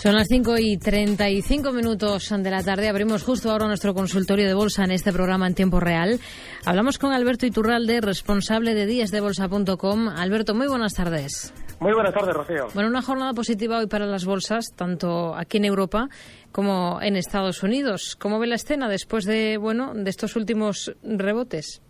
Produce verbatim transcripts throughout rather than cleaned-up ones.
Son las cinco y treinta y cinco minutos de la tarde. Abrimos justo ahora nuestro consultorio de bolsa en este programa en tiempo real. Hablamos con Alberto Iturralde, responsable de días de bolsa punto com. Alberto, muy buenas tardes. Muy buenas tardes, Rocío. Bueno, una jornada positiva hoy para las bolsas, tanto aquí en Europa como en Estados Unidos. ¿Cómo ve la escena después de, bueno, de estos últimos rebotes?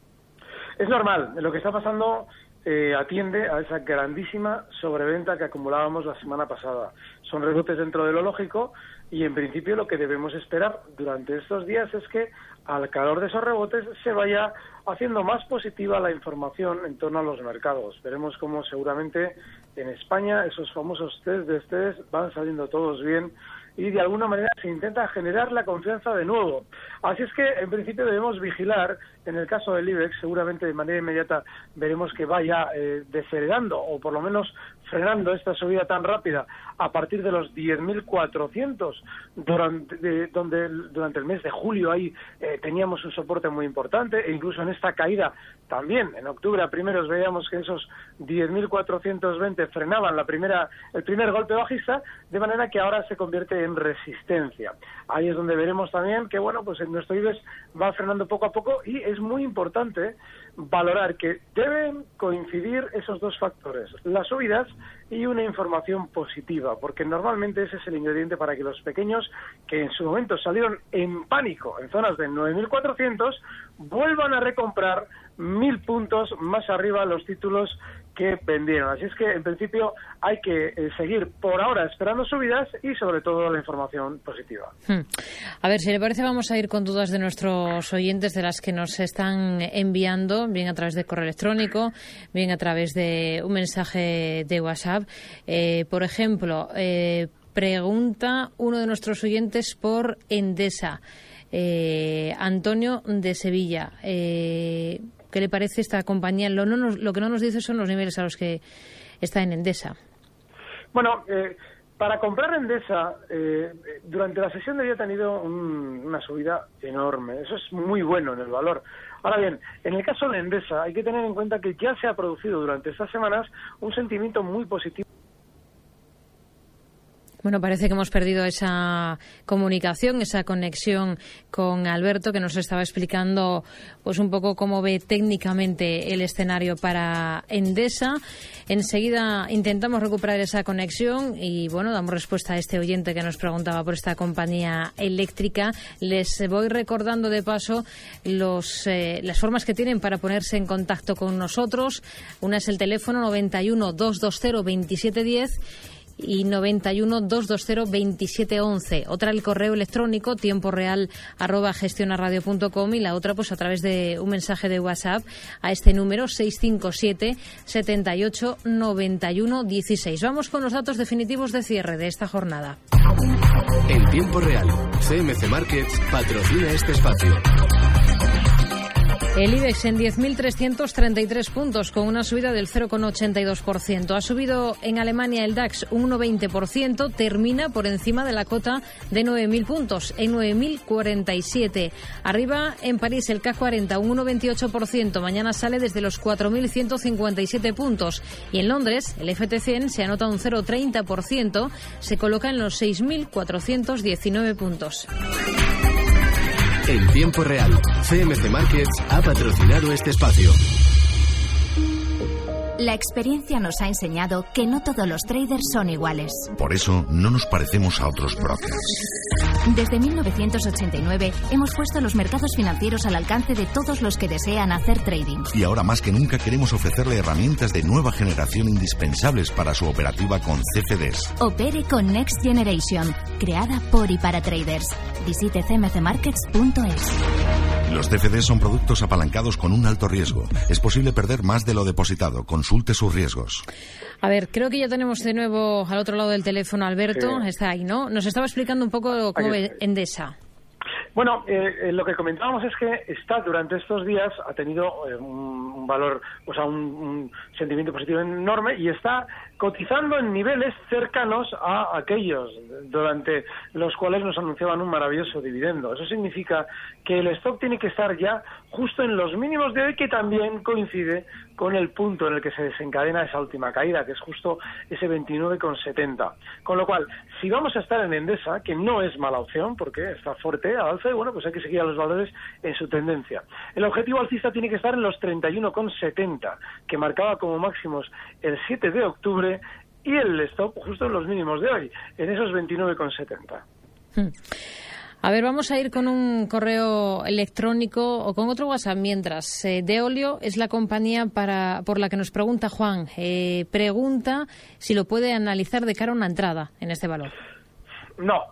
Es normal. Lo que está pasando eh, atiende a esa grandísima sobreventa que acumulábamos la semana pasada. Son rebotes dentro de lo lógico y, en principio, lo que debemos esperar durante estos días es que, al calor de esos rebotes, se vaya haciendo más positiva la información en torno a los mercados. Veremos cómo, seguramente, en España esos famosos test de estrés van saliendo todos bien y, de alguna manera, se intenta generar la confianza de nuevo. Así es que, en principio, debemos vigilar. En el caso del IBEX, seguramente, de manera inmediata, veremos que vaya eh, decelerando o, por lo menos, frenando esta subida tan rápida a partir de los diez mil cuatrocientos, durante, eh, donde durante el mes de julio ahí eh, teníamos un soporte muy importante, e incluso en esta caída también, en octubre a primeros, veíamos que esos diez mil cuatrocientos veinte frenaban la primera el primer golpe bajista, de manera que ahora se convierte en resistencia. Ahí es donde veremos también que, bueno, pues en nuestro IBEX va frenando poco a poco, y es muy importante valorar que deben coincidir esos dos factores, las subidas y una información positiva, porque normalmente ese es el ingrediente para que los pequeños, que en su momento salieron en pánico en zonas de nueve mil cuatrocientos, vuelvan a recomprar mil puntos más arriba los títulos que vendieron. Así es que, en principio, hay que eh, seguir por ahora esperando subidas y, sobre todo, la información positiva. Hmm. A ver, si le parece, vamos a ir con dudas de nuestros oyentes, de las que nos están enviando, bien a través de correo electrónico, bien a través de un mensaje de WhatsApp. Eh, por ejemplo, eh, pregunta uno de nuestros oyentes por Endesa. Eh, Antonio de Sevilla. Eh, ¿Qué le parece esta compañía? Lo, no nos, lo que no nos dice son los niveles a los que está en Endesa. Bueno, eh, para comprar Endesa, eh, durante la sesión de hoy ha tenido un, una subida enorme. Eso es muy bueno en el valor. Ahora bien, en el caso de Endesa hay que tener en cuenta que ya se ha producido durante estas semanas un sentimiento muy positivo. Bueno, parece que hemos perdido esa comunicación, esa conexión con Alberto, que nos estaba explicando pues un poco cómo ve técnicamente el escenario para Endesa. Enseguida intentamos recuperar esa conexión y, bueno, damos respuesta a este oyente que nos preguntaba por esta compañía eléctrica. Les voy recordando de paso los eh, las formas que tienen para ponerse en contacto con nosotros. Una es el teléfono noventa y uno, doscientos veinte, veintisiete diez y noventa y uno, doscientos veinte, veintisiete once. Otra, el correo electrónico tiempo real arroba gestionaradio punto com, y la otra, pues, a través de un mensaje de WhatsApp a este número seiscientos cincuenta y siete, setenta y ocho, noventa y uno, dieciséis. Vamos con los datos definitivos de cierre de esta jornada. En tiempo real, C M C Markets patrocina este espacio. El IBEX en diez mil trescientos treinta y tres puntos, con una subida del cero coma ochenta y dos por ciento. Ha subido en Alemania el DAX un uno coma veinte por ciento, termina por encima de la cota de nueve mil puntos, en nueve mil cuarenta y siete. Arriba en París el C A C cuarenta un uno coma veintiocho por ciento, mañana sale desde los cuatro mil ciento cincuenta y siete puntos. Y en Londres el F T S E cien se anota un cero coma treinta por ciento, se coloca en los seis mil cuatrocientos diecinueve puntos. En tiempo real, C M C Markets ha patrocinado este espacio. La experiencia nos ha enseñado que no todos los traders son iguales. Por eso no nos parecemos a otros brokers. Desde mil novecientos ochenta y nueve hemos puesto los mercados financieros al alcance de todos los que desean hacer trading. Y ahora más que nunca queremos ofrecerle herramientas de nueva generación indispensables para su operativa con C F Ds. Opere con Next Generation, creada por y para traders. Visite c m c markets punto es. Los C F Ds son productos apalancados con un alto riesgo. Es posible perder más de lo depositado. Consulte sus riesgos. A ver, creo que ya tenemos de nuevo al otro lado del teléfono Alberto. Sí. Está ahí, ¿no? Nos estaba explicando un poco cómo ve Endesa. Bueno, eh, lo que comentábamos es que está durante estos días ha tenido eh, un, un valor, o sea, un, un sentimiento positivo enorme y está cotizando en niveles cercanos a aquellos durante los cuales nos anunciaban un maravilloso dividendo. Eso significa que el stock tiene que estar ya justo en los mínimos de hoy, que también coincide con el punto en el que se desencadena esa última caída, que es justo ese veintinueve coma setenta. Con lo cual, si vamos a estar en Endesa, que no es mala opción porque está fuerte al alza, y bueno, pues hay que seguir a los valores en su tendencia. El objetivo alcista tiene que estar en los treinta y uno coma setenta, que marcaba como máximos el siete de octubre, y el stop justo en los mínimos de hoy, en esos veintinueve coma setenta. A ver, vamos a ir con un correo electrónico o con otro WhatsApp mientras. Eh, Deolio es la compañía para por la que nos pregunta Juan. Eh, pregunta si lo puede analizar de cara a una entrada en este valor. No.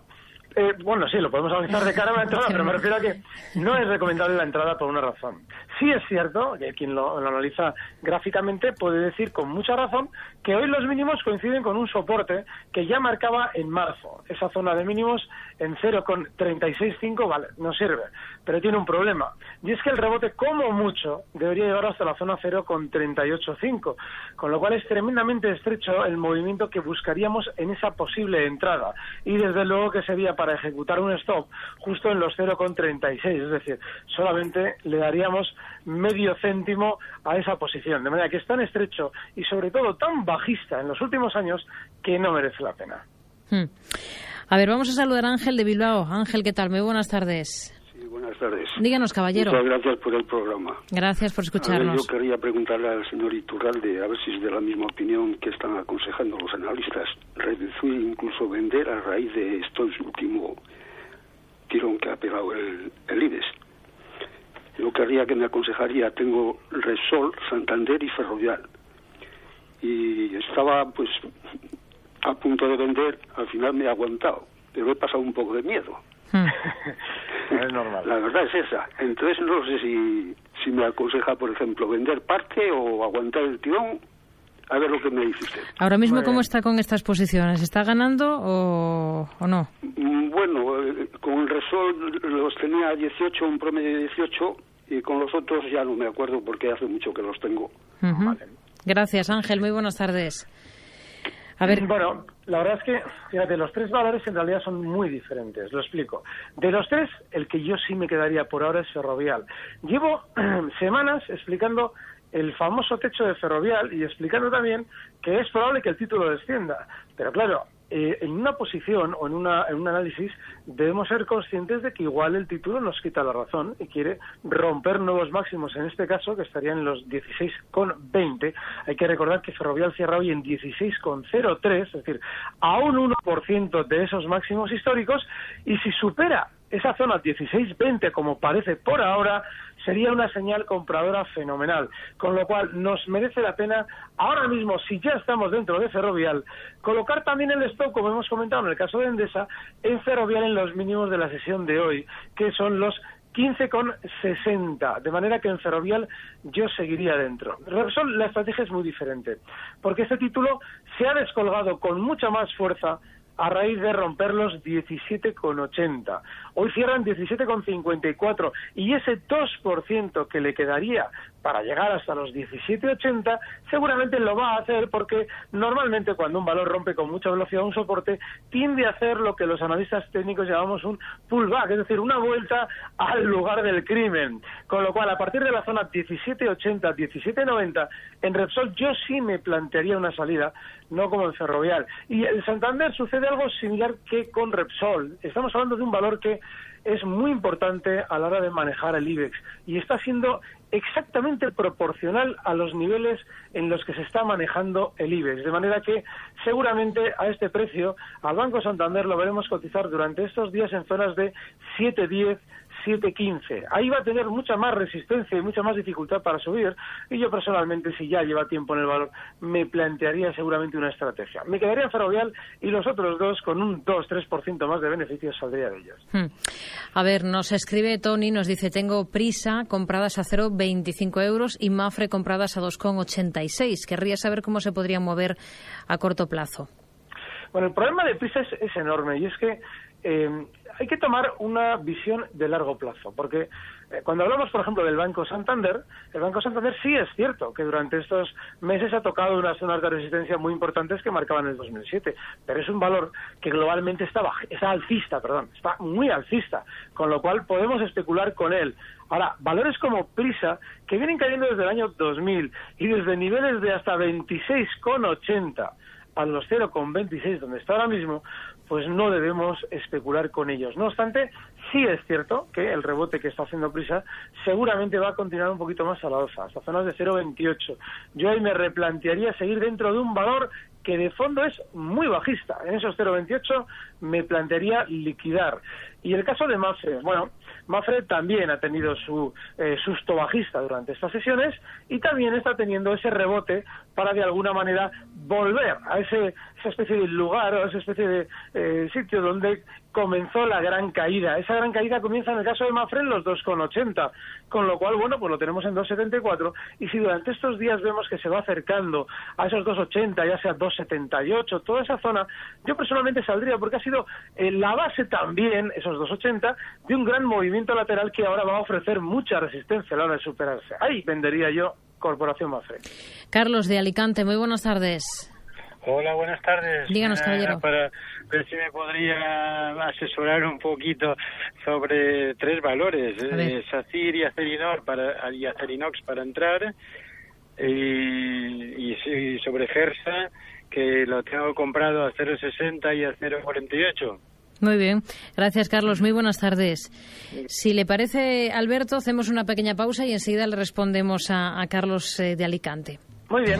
Eh, bueno, sí, lo podemos analizar de cara a una entrada, pero me refiero a que no es recomendable la entrada por una razón. Sí es cierto que quien lo, lo analiza gráficamente puede decir con mucha razón que hoy los mínimos coinciden con un soporte que ya marcaba en marzo. Esa zona de mínimos en cero coma trescientos sesenta y cinco, vale, no sirve, pero tiene un problema. Y es que el rebote, como mucho, debería llegar hasta la zona cero coma trescientos ochenta y cinco, con lo cual es tremendamente estrecho el movimiento que buscaríamos en esa posible entrada. Y desde luego que sería para ejecutar un stop justo en los cero coma treinta y seis, es decir, solamente le daríamos medio céntimo a esa posición, de manera que es tan estrecho y sobre todo tan bajista en los últimos años que no merece la pena. Hmm. A ver, vamos a saludar a Ángel de Bilbao. Ángel, ¿qué tal? Muy buenas tardes. Sí, buenas tardes. Díganos, caballero. Muchas gracias por el programa. Gracias por escucharnos. A ver, yo quería preguntarle al señor Iturralde a ver si es de la misma opinión que están aconsejando los analistas. Reducir, incluso vender a raíz de este último tirón que ha pegado el, el IBEX. Yo querría que me aconsejaría, tengo Repsol, Santander y Ferrovial. Y estaba pues a punto de vender, al final me he aguantado, pero he pasado un poco de miedo. Es normal. La verdad es esa. Entonces no sé si, si me aconseja, por ejemplo, vender parte o aguantar el tirón. A ver lo que me dice usted. Ahora mismo, bueno, ¿cómo está con estas posiciones? ¿Está ganando o, o no? Bueno, eh, con el Repsol los tenía a dieciocho, un promedio de dieciocho, y con los otros ya no me acuerdo porque hace mucho que los tengo. Uh-huh. Vale. Gracias, Ángel. Muy buenas tardes. A ver. Bueno, la verdad es que, fíjate, los tres valores en realidad son muy diferentes, lo explico. De los tres, el que yo sí me quedaría por ahora es Ferrovial. Llevo semanas explicando el famoso techo de Ferrovial y explicando también que es probable que el título descienda. Pero claro, eh, en una posición o en, una, en un análisis debemos ser conscientes de que igual el título nos quita la razón y quiere romper nuevos máximos, en este caso que estarían los dieciséis coma veinte. Hay que recordar que Ferrovial cierra hoy en dieciséis coma cero tres, es decir, a un uno por ciento de esos máximos históricos, y si supera esa zona dieciséis veinte, como parece por ahora, sería una señal compradora fenomenal. Con lo cual, nos merece la pena, ahora mismo, si ya estamos dentro de Ferrovial, colocar también el stock, como hemos comentado en el caso de Endesa, en Ferrovial en los mínimos de la sesión de hoy, que son los quince coma sesenta, de manera que en Ferrovial yo seguiría dentro. Repsol, la estrategia es muy diferente, porque este título se ha descolgado con mucha más fuerza a raíz de romper los diecisiete coma ochenta. Hoy cierran diecisiete coma cincuenta y cuatro y ese dos por ciento que le quedaría para llegar hasta los diecisiete coma ochenta seguramente lo va a hacer, porque normalmente cuando un valor rompe con mucha velocidad un soporte tiende a hacer lo que los analistas técnicos llamamos un pullback, es decir, una vuelta al lugar del crimen. Con lo cual, a partir de la zona diecisiete coma ochenta, diecisiete coma noventa, en Repsol yo sí me plantearía una salida, no como en Ferrovial. Y en Santander sucede de algo similar que con Repsol. Estamos hablando de un valor que es muy importante a la hora de manejar el IBEX y está siendo exactamente proporcional a los niveles en los que se está manejando el IBEX, de manera que seguramente a este precio al Banco Santander lo veremos cotizar durante estos días en zonas de siete diez, siete quince. Ahí va a tener mucha más resistencia y mucha más dificultad para subir, y yo personalmente, si ya lleva tiempo en el valor, me plantearía seguramente una estrategia. Me quedaría en Ferrovial y los otros dos, con un dos tres por ciento más de beneficios, saldría de ellos. Hmm. A ver, nos escribe Tony, nos dice: tengo Prisa compradas a cero coma veinticinco euros y Mapfre compradas a dos coma ochenta y seis. Querría saber cómo se podría mover a corto plazo. Bueno, el problema de Prisa es, es enorme, y es que eh, hay que tomar una visión de largo plazo, porque eh, cuando hablamos, por ejemplo, del Banco Santander, el Banco Santander sí es cierto que durante estos meses ha tocado unas zonas de resistencia muy importantes que marcaban el dos mil siete, pero es un valor que globalmente está, baj- está alcista, perdón, está muy alcista, con lo cual podemos especular con él. Ahora, valores como Prisa, que vienen cayendo desde el año dos mil y desde niveles de hasta veintiséis coma ochenta a los cero coma veintiséis donde está ahora mismo, pues no debemos especular con ellos. No obstante, sí es cierto que el rebote que está haciendo Prisa seguramente va a continuar un poquito más a la alza, hasta zonas de cero coma veintiocho. Yo ahí me replantearía seguir dentro de un valor que de fondo es muy bajista. En esos cero coma veintiocho me plantearía liquidar. Y el caso de Mapfre, bueno, Mapfre también ha tenido su eh, susto bajista durante estas sesiones y también está teniendo ese rebote para de alguna manera volver a ese esa especie de lugar o a esa especie de eh, sitio donde comenzó la gran caída. Esa gran caída comienza en el caso de Mapfre en los dos coma ochenta, con lo cual, bueno, pues lo tenemos en dos setenta y cuatro y si durante estos días vemos que se va acercando a esos dos ochenta, ya sea dos setenta y ocho, toda esa zona, yo personalmente saldría porque ha sido eh, la base también, esos dos ochenta, de un gran movimiento lateral que ahora va a ofrecer mucha resistencia a la hora de superarse. Ahí vendería yo Corporación Mapfre. Carlos de Alicante, muy buenas tardes. Hola, buenas tardes. Díganos, caballero. Para ver si me podría asesorar un poquito sobre tres valores, eh, Sacyr y Acerinox para, y Acerinox para entrar, y, y, y sobre Fersa, que lo tengo comprado a cero coma sesenta y a cero coma cuarenta y ocho. Muy bien. Gracias, Carlos. Muy buenas tardes. Si le parece, Alberto, hacemos una pequeña pausa y enseguida le respondemos a, a Carlos eh, de Alicante. Muy bien.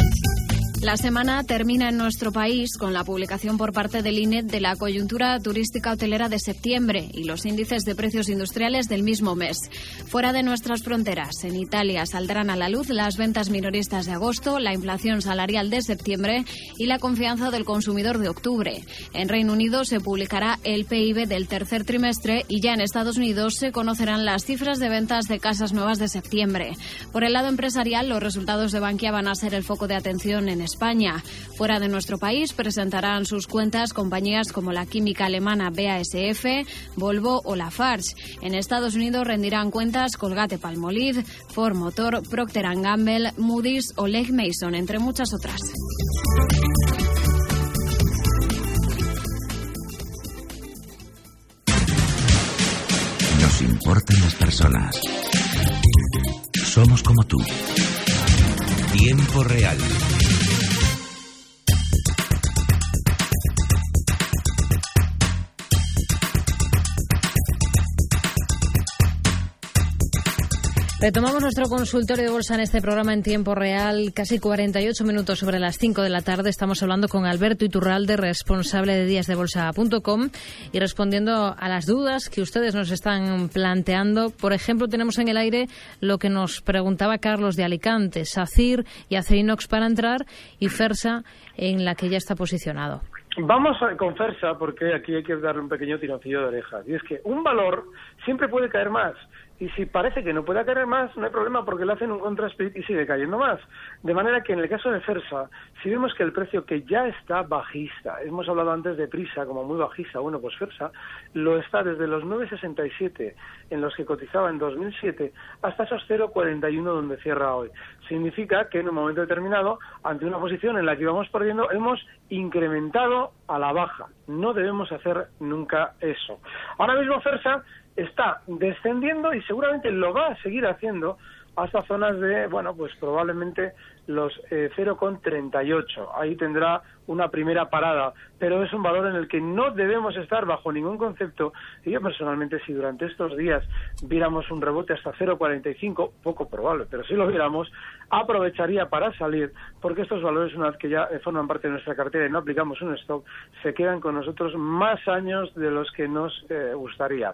La semana termina en nuestro país con la publicación por parte del I N E de la coyuntura turística hotelera de septiembre y los índices de precios industriales del mismo mes. Fuera de nuestras fronteras, en Italia saldrán a la luz las ventas minoristas de agosto, la inflación salarial de septiembre y la confianza del consumidor de octubre. En Reino Unido se publicará el P I B del tercer trimestre y ya en Estados Unidos se conocerán las cifras de ventas de casas nuevas de septiembre. Por el lado empresarial, los resultados de Bankia van a ser el foco de atención en España. España. Fuera de nuestro país presentarán sus cuentas compañías como la química alemana B A S F, Volvo o Lafarge. En Estados Unidos rendirán cuentas Colgate-Palmolive, Ford Motor, Procter and Gamble, Moody's o Legg Mason, entre muchas otras. Nos importan las personas. Somos como tú. Tiempo real. Retomamos nuestro consultorio de bolsa en este programa en tiempo real, casi cuarenta y ocho minutos sobre las cinco de la tarde. Estamos hablando con Alberto Iturralde, responsable de días de bolsa punto com, y respondiendo a las dudas que ustedes nos están planteando. Por ejemplo, tenemos en el aire lo que nos preguntaba Carlos de Alicante, Sacyr y Acerinox para entrar y Fersa, en la que ya está posicionado. Vamos a, con Fersa, porque aquí hay que darle un pequeño tironcillo de orejas. Y es que un valor siempre puede caer más. Y si parece que no pueda caer más, no hay problema porque le hacen un contra-split y sigue cayendo más. De manera que en el caso de Fersa, si vemos que el precio que ya está bajista, hemos hablado antes de Prisa como muy bajista, bueno, pues Fersa lo está desde los nueve sesenta y siete en los que cotizaba en dos mil siete hasta esos cero coma cuarenta y uno donde cierra hoy. Significa que en un momento determinado, ante una posición en la que íbamos perdiendo, hemos incrementado a la baja. No debemos hacer nunca eso. Ahora mismo Fersa está descendiendo y seguramente lo va a seguir haciendo hasta zonas de, bueno, pues probablemente los eh, cero coma treinta y ocho. Ahí tendrá una primera parada, pero es un valor en el que no debemos estar bajo ningún concepto. Y yo personalmente, si durante estos días viéramos un rebote hasta cero coma cuarenta y cinco, poco probable, pero si lo viéramos, aprovecharía para salir, porque estos valores, una vez que ya forman parte de nuestra cartera y no aplicamos un stop, se quedan con nosotros más años de los que nos eh, gustaría.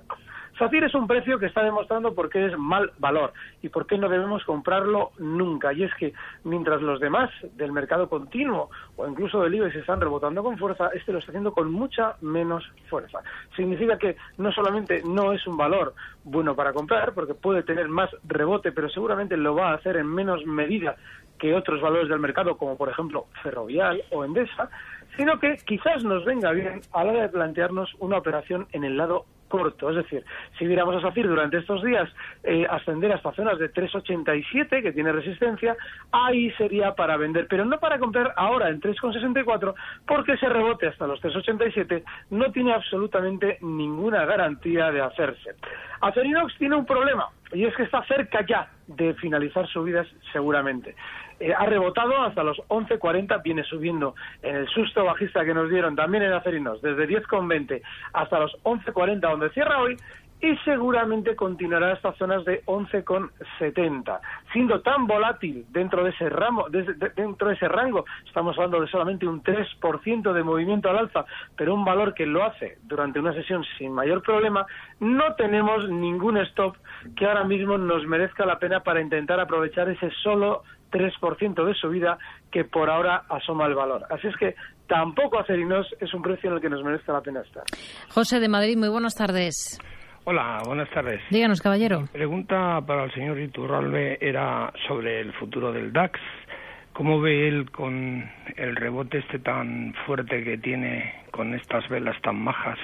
Sacyr es un precio que está demostrando por qué es mal valor y por qué no no debemos comprarlo nunca. Y es que mientras los demás del mercado continuo o incluso del IBEX están rebotando con fuerza, este lo está haciendo con mucha menos fuerza. Significa que no solamente no es un valor bueno para comprar, porque puede tener más rebote, pero seguramente lo va a hacer en menos medida que otros valores del mercado, como por ejemplo Ferrovial o Endesa, sino que quizás nos venga bien a la hora de plantearnos una operación en el lado corto. Es decir, si viéramos a Sacyr durante estos días eh, ascender hasta zonas de tres ochenta y siete, que tiene resistencia, ahí sería para vender, pero no para comprar ahora en tres sesenta y cuatro, porque ese rebote hasta los tres ochenta y siete no tiene absolutamente ninguna garantía de hacerse. Acerinox tiene un problema, y es que está cerca ya de finalizar subidas seguramente. Eh, ha rebotado hasta los once cuarenta, viene subiendo en el susto bajista que nos dieron también en Acerinox, desde diez veinte hasta los once cuarenta, donde cierra hoy, y seguramente continuará estas zonas de once setenta, siendo tan volátil dentro de ese ramo, de, de, dentro de ese rango. Estamos hablando de solamente un tres por ciento de movimiento al alza, pero un valor que lo hace durante una sesión sin mayor problema. No tenemos ningún stop que ahora mismo nos merezca la pena para intentar aprovechar ese solo tres por ciento de subida que por ahora asoma el valor. Así es que tampoco Acerinox es un precio en el que nos merezca la pena estar. José de Madrid, muy buenas tardes. Hola, buenas tardes. Díganos, caballero. Mi pregunta para el señor Iturralde era sobre el futuro del DAX. ¿Cómo ve él con el rebote este tan fuerte que tiene, con estas velas tan majas?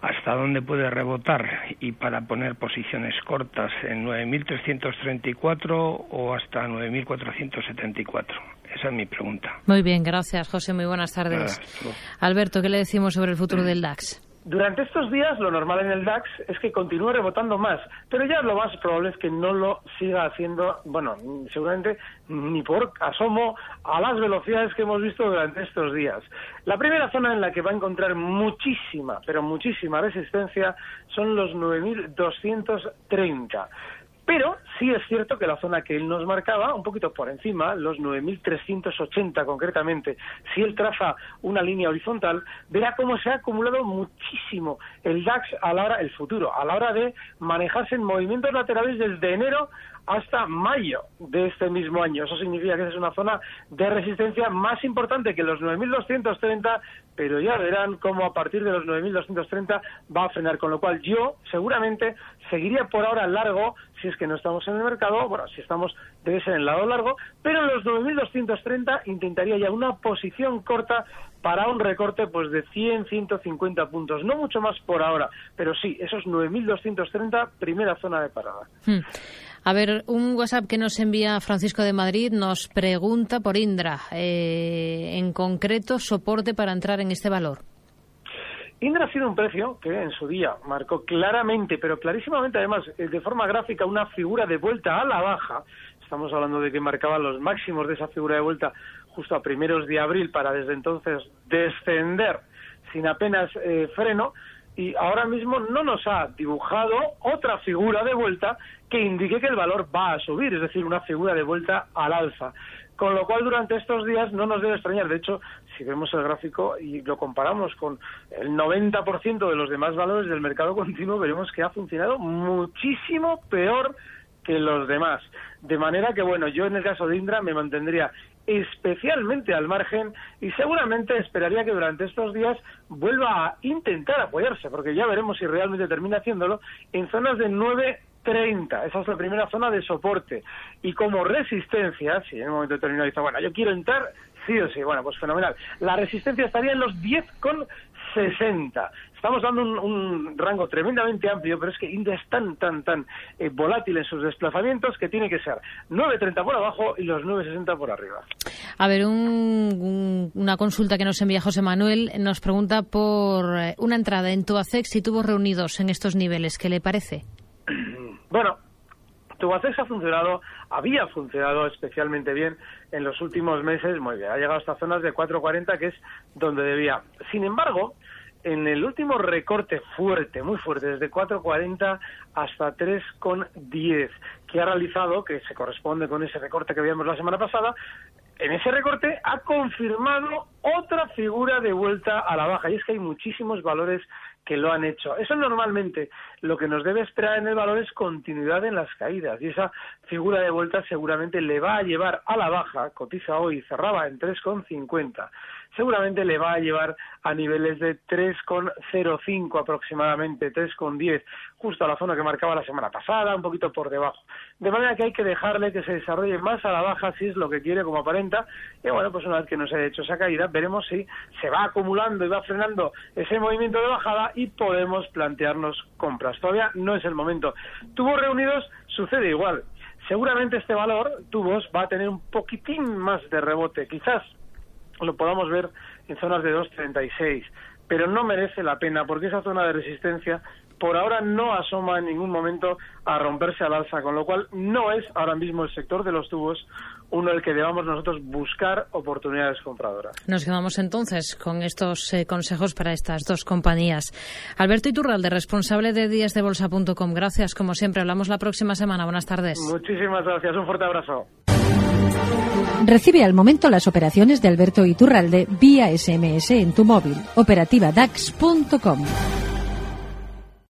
¿Hasta dónde puede rebotar? Y para poner posiciones cortas, ¿en nueve mil trescientos treinta y cuatro o hasta nueve mil cuatrocientos setenta y cuatro? Esa es mi pregunta. Muy bien, gracias, José. Muy buenas tardes. Gracias. Alberto, ¿qué le decimos sobre el futuro del DAX? Durante estos días lo normal en el DAX es que continúe rebotando más, pero ya lo más probable es que no lo siga haciendo, bueno, seguramente ni por asomo a las velocidades que hemos visto durante estos días. La primera zona en la que va a encontrar muchísima, pero muchísima resistencia son los nueve mil doscientos treinta. Pero sí es cierto que la zona que él nos marcaba, un poquito por encima, los nueve mil trescientos ochenta concretamente, si él traza una línea horizontal, verá cómo se ha acumulado muchísimo el DAX a la hora, el futuro, a la hora de manejarse en movimientos laterales desde enero hasta mayo de este mismo año. Eso significa que esa es una zona de resistencia más importante que los nueve mil doscientos treinta, pero ya verán cómo a partir de los nueve mil doscientos treinta va a frenar, con lo cual yo seguramente seguiría por ahora largo, si es que no estamos en el mercado, bueno, si estamos debe ser en el lado largo, pero en los nueve mil doscientos treinta intentaría ya una posición corta para un recorte pues de cien a ciento cincuenta puntos, no mucho más por ahora, pero sí, esos nueve mil doscientos treinta, primera zona de parada. Hmm. A ver, un WhatsApp que nos envía Francisco de Madrid nos pregunta por Indra, eh, en concreto, soporte para entrar en este valor. Indra ha sido un precio que en su día marcó claramente, pero clarísimamente además, de forma gráfica, una figura de vuelta a la baja. Estamos hablando de que marcaba los máximos de esa figura de vuelta justo a primeros de abril para desde entonces descender sin apenas eh, freno. Y ahora mismo no nos ha dibujado otra figura de vuelta que indique que el valor va a subir, es decir, una figura de vuelta al alza. Con lo cual, durante estos días no nos debe extrañar. De hecho, si vemos el gráfico y lo comparamos con el noventa por ciento de los demás valores del mercado continuo, veremos que ha funcionado muchísimo peor que los demás. De manera que, bueno, yo en el caso de Indra me mantendría especialmente al margen y seguramente esperaría que durante estos días vuelva a intentar apoyarse, porque ya veremos si realmente termina haciéndolo, en zonas de nueve treinta. Esa es la primera zona de soporte. Y como resistencia, si en un momento determinado dice, bueno, yo quiero entrar sí o sí, bueno, pues fenomenal. La resistencia estaría en los diez con sesenta. Estamos dando un, un rango tremendamente amplio, pero es que India es tan, tan, tan eh, volátil en sus desplazamientos que tiene que ser nueve treinta por abajo y los nueve sesenta por arriba. A ver, un, un, una consulta que nos envía José Manuel. Nos pregunta por una entrada en Tubacex y Tubos Reunidos en estos niveles. ¿Qué le parece? Bueno, Tubacex ha funcionado, había funcionado especialmente bien en los últimos meses. Muy bien, ha llegado hasta zonas de cuatro cuarenta, que es donde debía. Sin embargo, en el último recorte fuerte, muy fuerte, desde cuatro cuarenta hasta tres diez, que ha realizado, que se corresponde con ese recorte que vimos la semana pasada, en ese recorte ha confirmado otra figura de vuelta a la baja. Y es que hay muchísimos valores que lo han hecho. Eso normalmente lo que nos debe esperar en el valor es continuidad en las caídas, y esa figura de vuelta seguramente le va a llevar a la baja. Cotiza hoy, cerraba en tres coma cincuenta, seguramente le va a llevar a niveles de tres coma cero cinco aproximadamente, tres coma diez, justo a la zona que marcaba la semana pasada, un poquito por debajo. De manera que hay que dejarle que se desarrolle más a la baja si es lo que quiere, como aparenta, y bueno, pues una vez que nos haya hecho esa caída, veremos si se va acumulando y va frenando ese movimiento de bajada y podemos plantearnos compras. Todavía no es el momento. Tubos Reunidos sucede igual. Seguramente este valor, Tubos, va a tener un poquitín más de rebote. Quizás lo podamos ver en zonas de dos coma treinta y seis, pero no merece la pena porque esa zona de resistencia por ahora no asoma en ningún momento a romperse al alza, con lo cual no es ahora mismo el sector de los tubos uno el que debamos nosotros buscar oportunidades compradoras. Nos quedamos entonces con estos eh, consejos para estas dos compañías. Alberto Iturralde, responsable de días de bolsa punto com. Gracias, como siempre. Hablamos la próxima semana. Buenas tardes. Muchísimas gracias. Un fuerte abrazo. Recibe al momento las operaciones de Alberto Iturralde vía ese eme ese en tu móvil. operativa dax punto com.